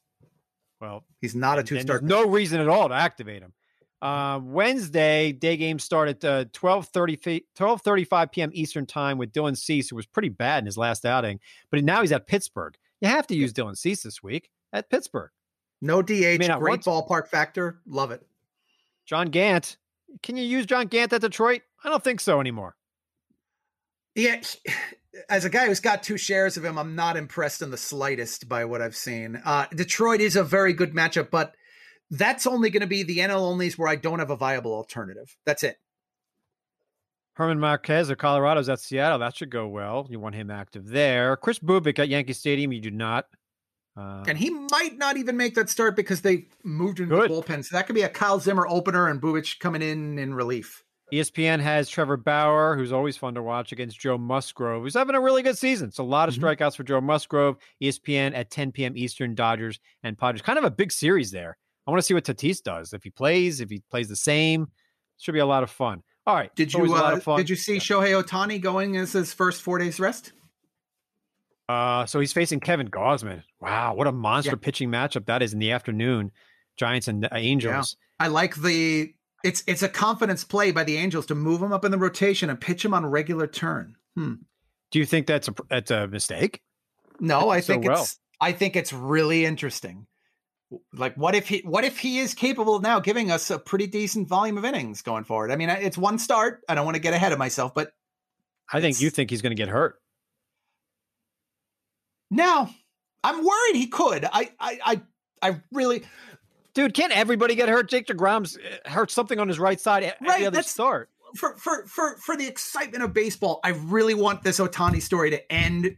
Well, he's not a two-star. No reason at all to activate him. Wednesday, day game start at 12:35 p.m. Eastern time with Dylan Cease, who was pretty bad in his last outing, but now he's at Pittsburgh. You have to use Dylan Cease this week at Pittsburgh. No DH, great ballpark factor. Love it. John Gant. Can you use John Gant at Detroit? I don't think so anymore. Yeah, as a guy who's got two shares of him, I'm not impressed in the slightest by what I've seen. Detroit is a very good matchup, but that's only going to be the NL onlys where I don't have a viable alternative. That's it. Herman Marquez of Colorado's at Seattle. That should go well. You want him active there. Chris Bubik at Yankee Stadium. You do not. And he might not even make that start because they moved into the bullpen. So that could be a Kyle Zimmer opener and Bubich coming in relief. ESPN has Trevor Bauer, who's always fun to watch, against Joe Musgrove, who's having a really good season. It's a lot of strikeouts for Joe Musgrove. ESPN at 10 p.m. Eastern, Dodgers and Padres. Kind of a big series there. I want to see what Tatis does. If he plays the same, should be a lot of fun. All right. Did you see Shohei Ohtani going as his first 4 days rest? So he's facing Kevin Gausman. Wow, what a monster pitching matchup that is in the afternoon. Giants and Angels. Yeah. I like the... It's a confidence play by the Angels to move him up in the rotation and pitch him on a regular turn. Do you think that's a mistake? No, I think it's really interesting. Like, what if he is capable of now giving us a pretty decent volume of innings going forward? I mean, it's one start. I don't want to get ahead of myself, but I think you think he's going to get hurt. No, I'm worried he could. I really. Dude, can't everybody get hurt? Jake DeGrom's hurt something on his right side at the other start. For the excitement of baseball, I really want this Ohtani story to end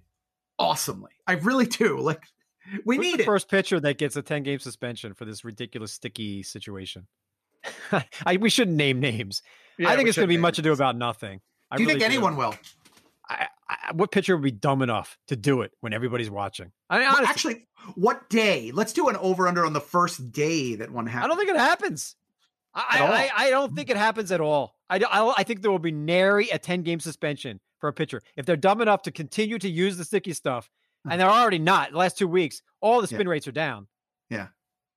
awesomely. I really do. Like, we Who's need the it. First pitcher that gets a 10-game suspension for this ridiculous sticky situation. We shouldn't name names. Yeah, I think it's going to be much ado about nothing. Do you think anyone will? What pitcher would be dumb enough to do it when everybody's watching? I mean, honestly, actually, what day? Let's do an over-under on the first day that one happens. I don't think it happens. I don't think it happens at all. I think there will be nary a 10-game suspension for a pitcher. If they're dumb enough to continue to use the sticky stuff, and they're already not, the last 2 weeks, all the spin rates are down. Yeah.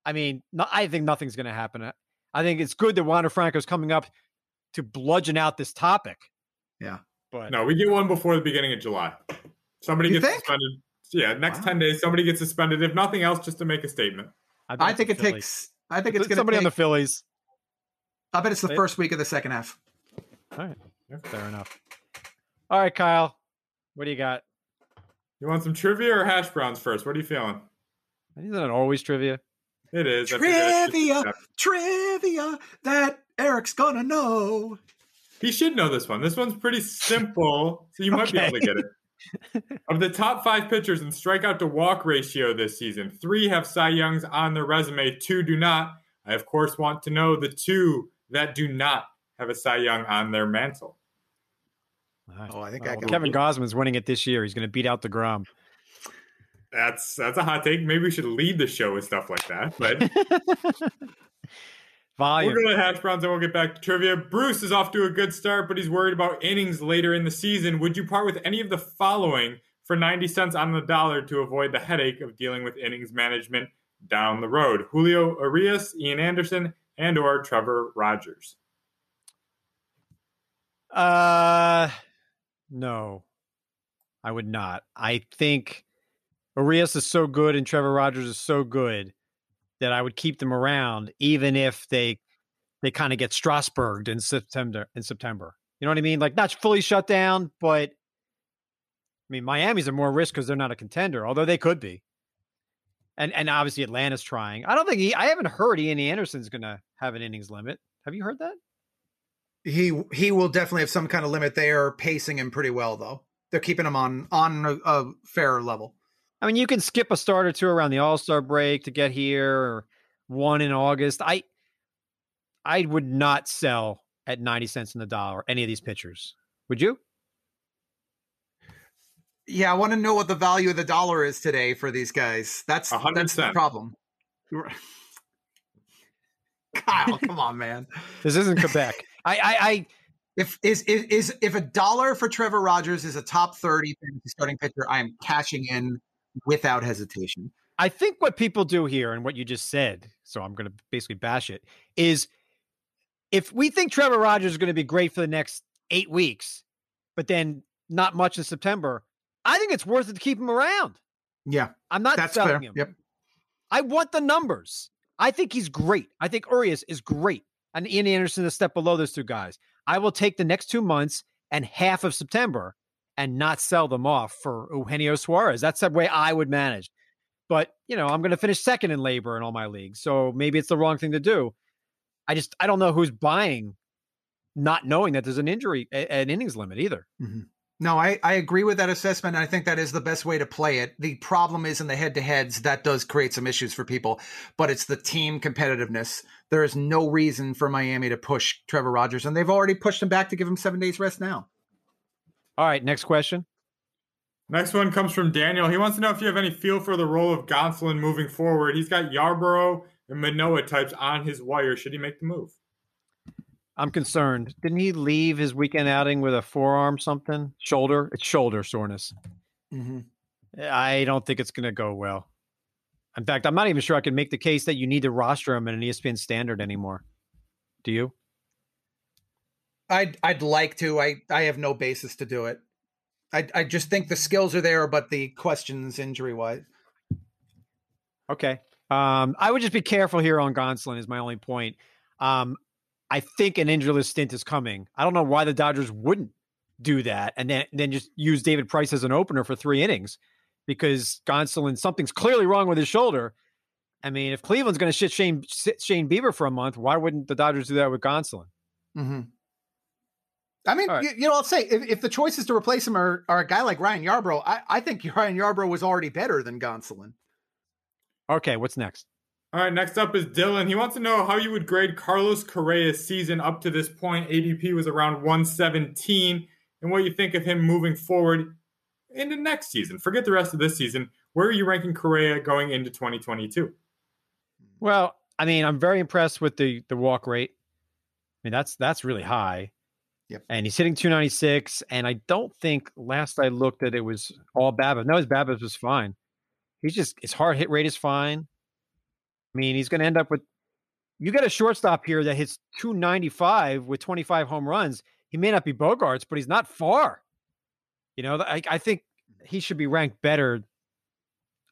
I mean, I think nothing's going to happen. I think it's good that Wander Franco's coming up to bludgeon out this topic. Yeah. But no, we get one before the beginning of July. Somebody gets suspended. Yeah, next 10 days, somebody gets suspended. If nothing else, just to make a statement. I think it's somebody on the Phillies. I bet it's the first week of the second half. All right. Fair enough. All right, Kyle. What do you got? You want some trivia or hash browns first? What are you feeling? Isn't that always trivia? It is. Trivia that Eric's going to know. He should know this one. This one's pretty simple, so you might be able to get it. Of the top 5 pitchers in strikeout-to-walk ratio this season, 3 have Cy Youngs on their resume, 2 do not. I, of course, want to know the 2 that do not have a Cy Young on their mantle. Oh, I think I can. Kevin Gausman's winning it this year. He's going to beat out DeGrom. That's a hot take. Maybe we should lead the show with stuff like that. But volume. We're going to hash browns and we'll get back to trivia. Bruce is off to a good start, but he's worried about innings later in the season. Would you part with any of the following for 90 cents on the dollar to avoid the headache of dealing with innings management down the road? Julio Arias, Ian Anderson, and or Trevor Rogers. No, I would not. I think Arias is so good and Trevor Rogers is so good that I would keep them around, even if they kind of get Strasburged in September. You know what I mean? Like, not fully shut down, but I mean, Miami's a more risk because they're not a contender, although they could be. And obviously Atlanta's trying. I haven't heard Ian Anderson's going to have an innings limit. Have you heard that? He will definitely have some kind of limit. They are pacing him pretty well, though. They're keeping him on a fair level. I mean, you can skip a start or two around the All-Star break to get here, or one in August. I would not sell at 90 cents on the dollar any of these pitchers. Would you? Yeah, I want to know what the value of the dollar is today for these guys. That's the problem. Kyle, come on, man. This isn't Quebec. If a dollar for Trevor Rogers is a top 30 starting pitcher, I am cashing in without hesitation. I think what people do here and what you just said, so I'm going to basically bash it, is if we think Trevor Rogers is going to be great for the next 8 weeks, but then not much in September, I think it's worth it to keep him around. Yeah. I'm not selling him. Yep. I want the numbers. I think he's great. I think Urias is great. And Ian Anderson is a step below those two guys. I will take the next 2 months and half of September and not sell them off for Eugenio Suarez. That's the way I would manage. But, you know, I'm going to finish second in labor in all my leagues, so maybe it's the wrong thing to do. I don't know who's buying, not knowing that there's an injury, an innings limit either. Mm-hmm. No, I agree with that assessment, and I think that is the best way to play it. The problem is in the head-to-heads, that does create some issues for people, but it's the team competitiveness. There is no reason for Miami to push Trevor Rogers, and they've already pushed him back to give him 7 days rest now. All right, next question. Next one comes from Daniel. He wants to know if you have any feel for the role of Gonsolin moving forward. He's got Yarborough and Manoah types on his wire. Should he make the move? I'm concerned. Didn't he leave his weekend outing with a forearm something? Shoulder? It's shoulder soreness. Mm-hmm. I don't think it's going to go well. In fact, I'm not even sure I can make the case that you need to roster him in an ESPN standard anymore. Do you? I'd like to. I have no basis to do it. I just think the skills are there, but the questions injury-wise. Okay. I would just be careful here on Gonsolin is my only point. I think an injuryless stint is coming. I don't know why the Dodgers wouldn't do that and then just use David Price as an opener for 3 innings, because Gonsolin, something's clearly wrong with his shoulder. I mean, if Cleveland's going to sit Shane Bieber for a month, why wouldn't the Dodgers do that with Gonsolin? Mm-hmm. I mean, right. you know, I'll say if the choices to replace him are a guy like Ryan Yarbrough, I think Ryan Yarbrough was already better than Gonsolin. Okay, what's next? All right, next up is Dylan. He wants to know how you would grade Carlos Correa's season up to this point. ADP was around 117, and what you think of him moving forward into next season. Forget the rest of this season. Where are you ranking Correa going into 2022? Well, I mean, I'm very impressed with the walk rate. I mean, that's really high. Yep. And he's hitting 296, and I don't think last I looked that it was all Babbitt. No, his Babbitt was fine. His hard hit rate is fine. I mean, he's going to end up with, you got a shortstop here that hits 295 with 25 home runs. He may not be Bogaerts, but he's not far. You know, I think he should be ranked better.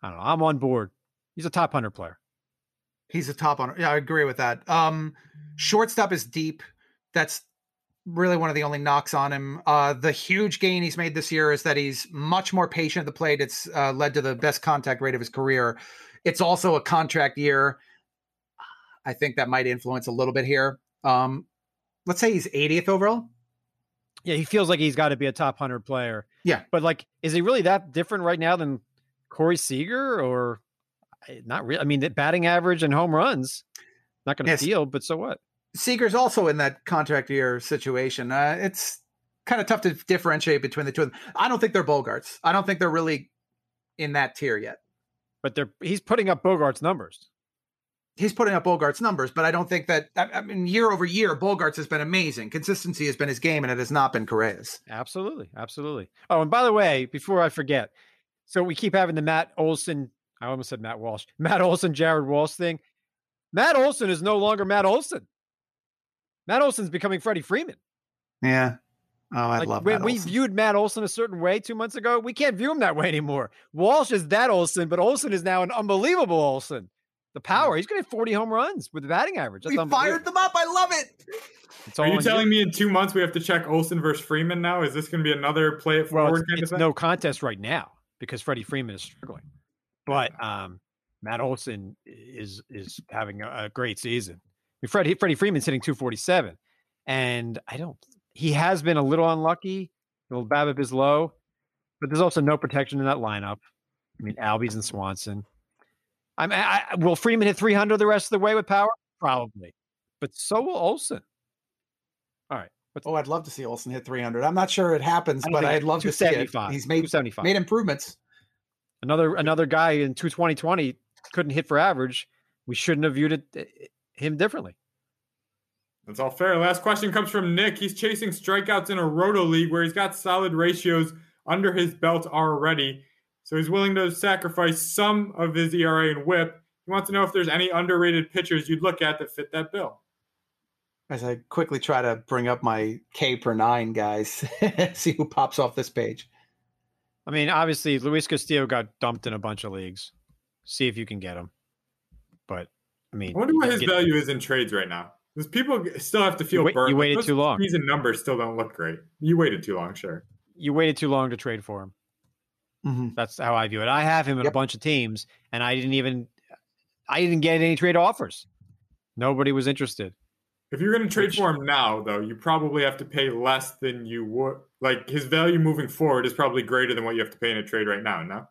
I don't know. I'm on board. He's a top 100 player. He's a top 100. Yeah, I agree with that. Shortstop is deep. That's really one of the only knocks on him. The huge gain he's made this year is that he's much more patient at the plate. It's led to the best contact rate of his career. It's also a contract year. I think that might influence a little bit here. Let's say he's 80th overall. Yeah, he feels like he's got to be a top 100 player. Yeah. But, like, is he really that different right now than Corey Seager? Or not really? I mean, the batting average and home runs, not going to steal, but so what? Seager's also in that contract year situation. It's kind of tough to differentiate between the two of them. I don't think they're Bogaerts. I don't think they're really in that tier yet. But he's putting up Bogaerts' numbers. He's putting up Bogaerts' numbers, but I don't think that – I mean, year over year, Bogaerts has been amazing. Consistency has been his game, and it has not been Correa's. Absolutely, absolutely. Oh, and by the way, before I forget, so we keep having the Matt Olson – I almost said Matt Walsh. Matt Olson, Jarred Walsh thing. Matt Olson is no longer Matt Olson. Matt Olson's becoming Freddie Freeman. Yeah. Oh, I love Matt Olson. We viewed Matt Olson a certain way 2 months ago. We can't view him that way anymore. Walsh is that Olson, but Olson is now an unbelievable Olson. The power. He's going to have 40 home runs with the batting average. That's we fired them up. I love it. Are you telling me in 2 months we have to check Olson versus Freeman now? Is this going to be another play it forward kind of thing? No contest right now because Freddie Freeman is struggling. But Matt Olson is having a great season. I mean, Freddie Freeman's hitting 247. And he has been a little unlucky. A little BABIP is low. But there's also no protection in that lineup. I mean, Albies and Swanson. Will Freeman hit 300 the rest of the way with power? Probably. But so will Olsen. All right. I'd love to see Olsen hit 300. I'm not sure it happens, but I'd love to see it. He's made improvements. Another guy in 2020 couldn't hit for average. We shouldn't have viewed him differently. That's all fair. Last question comes from Nick. He's chasing strikeouts in a roto league where he's got solid ratios under his belt already. So he's willing to sacrifice some of his ERA and whip. He wants to know if there's any underrated pitchers you'd look at that fit that bill. As I quickly try to bring up my K/9 guys, see who pops off this page. I mean, obviously, Luis Castillo got dumped in a bunch of leagues. See if you can get him. But, I mean. I wonder what his value is in trades right now. Because people still have to feel burned. You waited too long. Season numbers still don't look great. You waited too long, sure. You waited too long to trade for him. Mm-hmm. That's how I view it. I have him in a bunch of teams, and I didn't get any trade offers. Nobody was interested. If you're going to trade for him now, though, you probably have to pay less than you would. Like his value moving forward is probably greater than what you have to pay in a trade right now. No.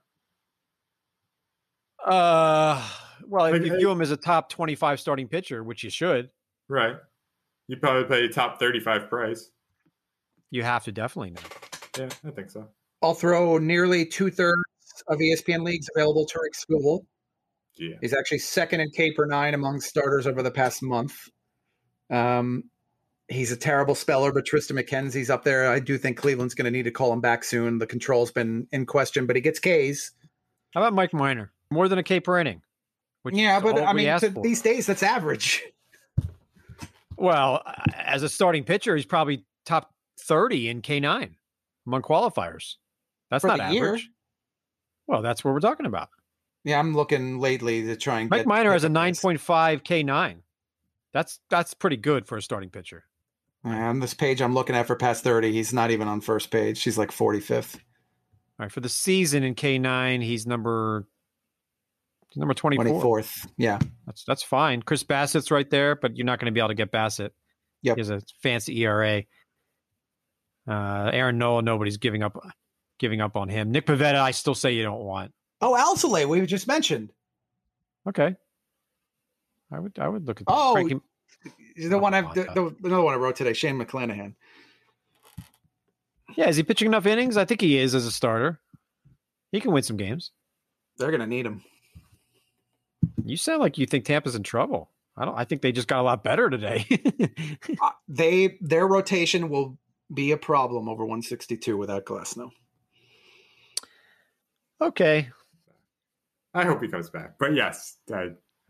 If you view him as a top 25 starting pitcher, which you should, right? You probably pay a top 35 price. You have to definitely know. Yeah, I think so. I'll throw nearly 2/3 of ESPN leagues available to Rick Scoobal. Yeah. He's actually second in K/9 among starters over the past month. He's a terrible speller, but Tristan McKenzie's up there. I do think Cleveland's going to need to call him back soon. The control's been in question, but he gets Ks. How about Mike Minor? More than a K per inning. Yeah, but I mean, these days, that's average. Well, as a starting pitcher, he's probably top 30 in K/9 among qualifiers. That's not average. Year. Well, that's what we're talking about. Yeah, I'm looking lately to try and Mike Minor has a 9.5 K/9. That's pretty good for a starting pitcher. Yeah, on this page I'm looking at for past 30, he's not even on first page. She's like 45th. All right, for the season in K/9, he's number 24th. Yeah, that's fine. Chris Bassett's right there, but you're not going to be able to get Bassett. Yep. He has a fancy ERA. Aaron Nola, nobody's giving up on him. Nick Pavetta, I still say you don't want. Oh, Alzolay, we just mentioned. Okay, I would look at that. Oh, Frankie, another one I wrote today, Shane McClanahan. Yeah, is he pitching enough innings? I think he is as a starter. He can win some games. They're gonna need him. You sound like you think Tampa's in trouble. I think they just got a lot better today. Their rotation will be a problem over 162 without Glasnow. Okay. I hope he comes back. But yes.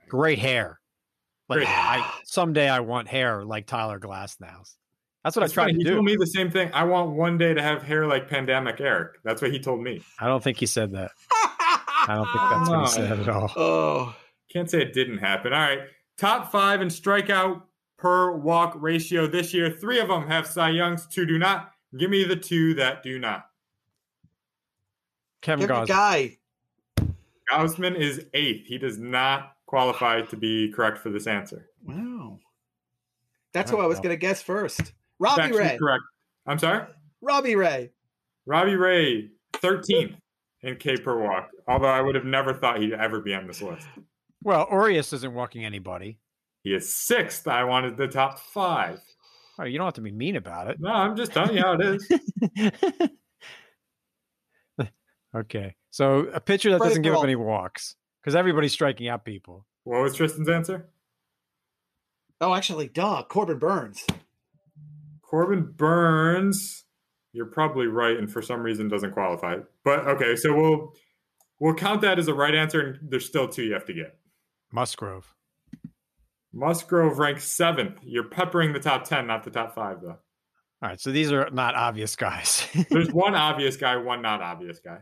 Great hair. Someday I want hair like Tyler Glasnow's. That's what I tried to do. He told me the same thing. I want one day to have hair like Pandemic Eric. That's what he told me. I don't think he said that. I don't think that's what he said at all. Oh, can't say it didn't happen. All right. Top 5 in strikeout per walk ratio this year. 3 of them have Cy Youngs, 2 do not. Give me the 2 that do not. Kevin Gausman. Gausman is 8th. He does not qualify to be correct for this answer. Wow. That's who I was going to guess first. Robbie Ray. Correct. I'm sorry? Robbie Ray. Robbie Ray, 13th in K per walk, although I would have never thought he'd ever be on this list. Well, Urias isn't walking anybody. He is sixth. I wanted the top five. Oh, you don't have to be mean about it. No, I'm just telling you how it is. Okay. So a pitcher that doesn't give up any walks because everybody's striking out people. What was Tristan's answer? Oh, actually, duh. Corbin Burns. Corbin Burns. You're probably right, and for some reason doesn't qualify. But, okay, so we'll count that as a right answer, and there's still two you have to get. Musgrove. Musgrove ranks 7th. You're peppering the top 10, not the top 5, though. All right, so these are not obvious guys. There's one obvious guy, one not obvious guy.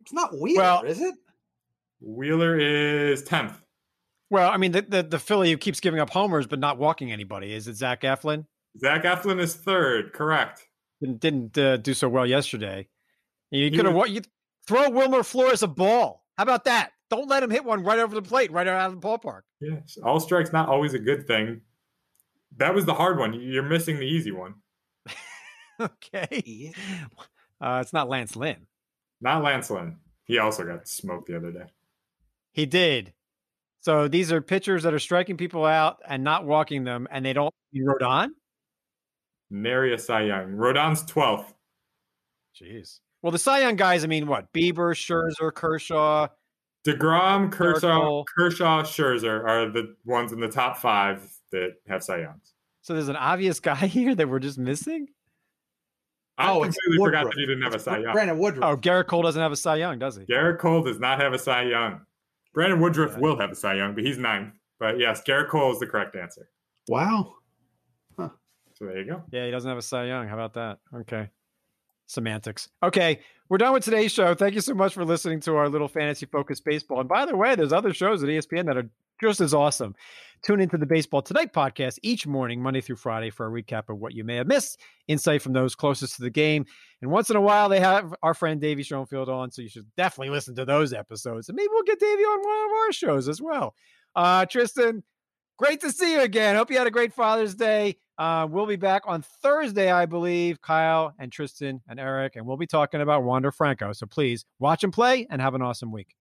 It's not Wheeler, is it? Wheeler is 10th. Well, I mean, the Philly who keeps giving up homers but not walking anybody, is it Zach Eflin? Zach Eflin is 3rd, correct. Didn't do so well yesterday. You could have throw Wilmer Flores a ball. How about that? Don't let him hit one right over the plate, right out of the ballpark. Yes, all strikes not always a good thing. That was the hard one. You're missing the easy one. Okay. It's not Lance Lynn. Not Lance Lynn. He also got smoked the other day. He did. So these are pitchers that are striking people out and not walking them, and they don't. Rodon? Nary a Cy Young. Rodon's 12th. Jeez. Well, the Cy Young guys, I mean, what? Bieber, Scherzer, Kershaw. DeGrom, Kershaw, Scherzer are the ones in the top 5 that have Cy Youngs. So there's an obvious guy here that we're just missing? I completely forgot that he didn't have a Cy Young. Brandon Woodruff. Oh, Garrett Cole doesn't have a Cy Young, does he? Garrett Cole does not have a Cy Young. Brandon Woodruff will have a Cy Young, but he's 9th. But yes, Garrett Cole is the correct answer. Wow. Huh. So there you go. Yeah, he doesn't have a Cy Young. How about that? Okay. Semantics. Okay, we're done with today's show. Thank you so much for listening to our little fantasy-focused baseball. And by the way, there's other shows at ESPN that are just as awesome. Tune into the Baseball Tonight podcast each morning, Monday through Friday, for a recap of what you may have missed, insight from those closest to the game. And once in a while, they have our friend Davey Schoenfield on, so you should definitely listen to those episodes. And maybe we'll get Davey on one of our shows as well. Tristan, great to see you again. Hope you had a great Father's Day. We'll be back on Thursday, I believe, Kyle and Tristan and Eric, and we'll be talking about Wander Franco. So please watch and play and have an awesome week.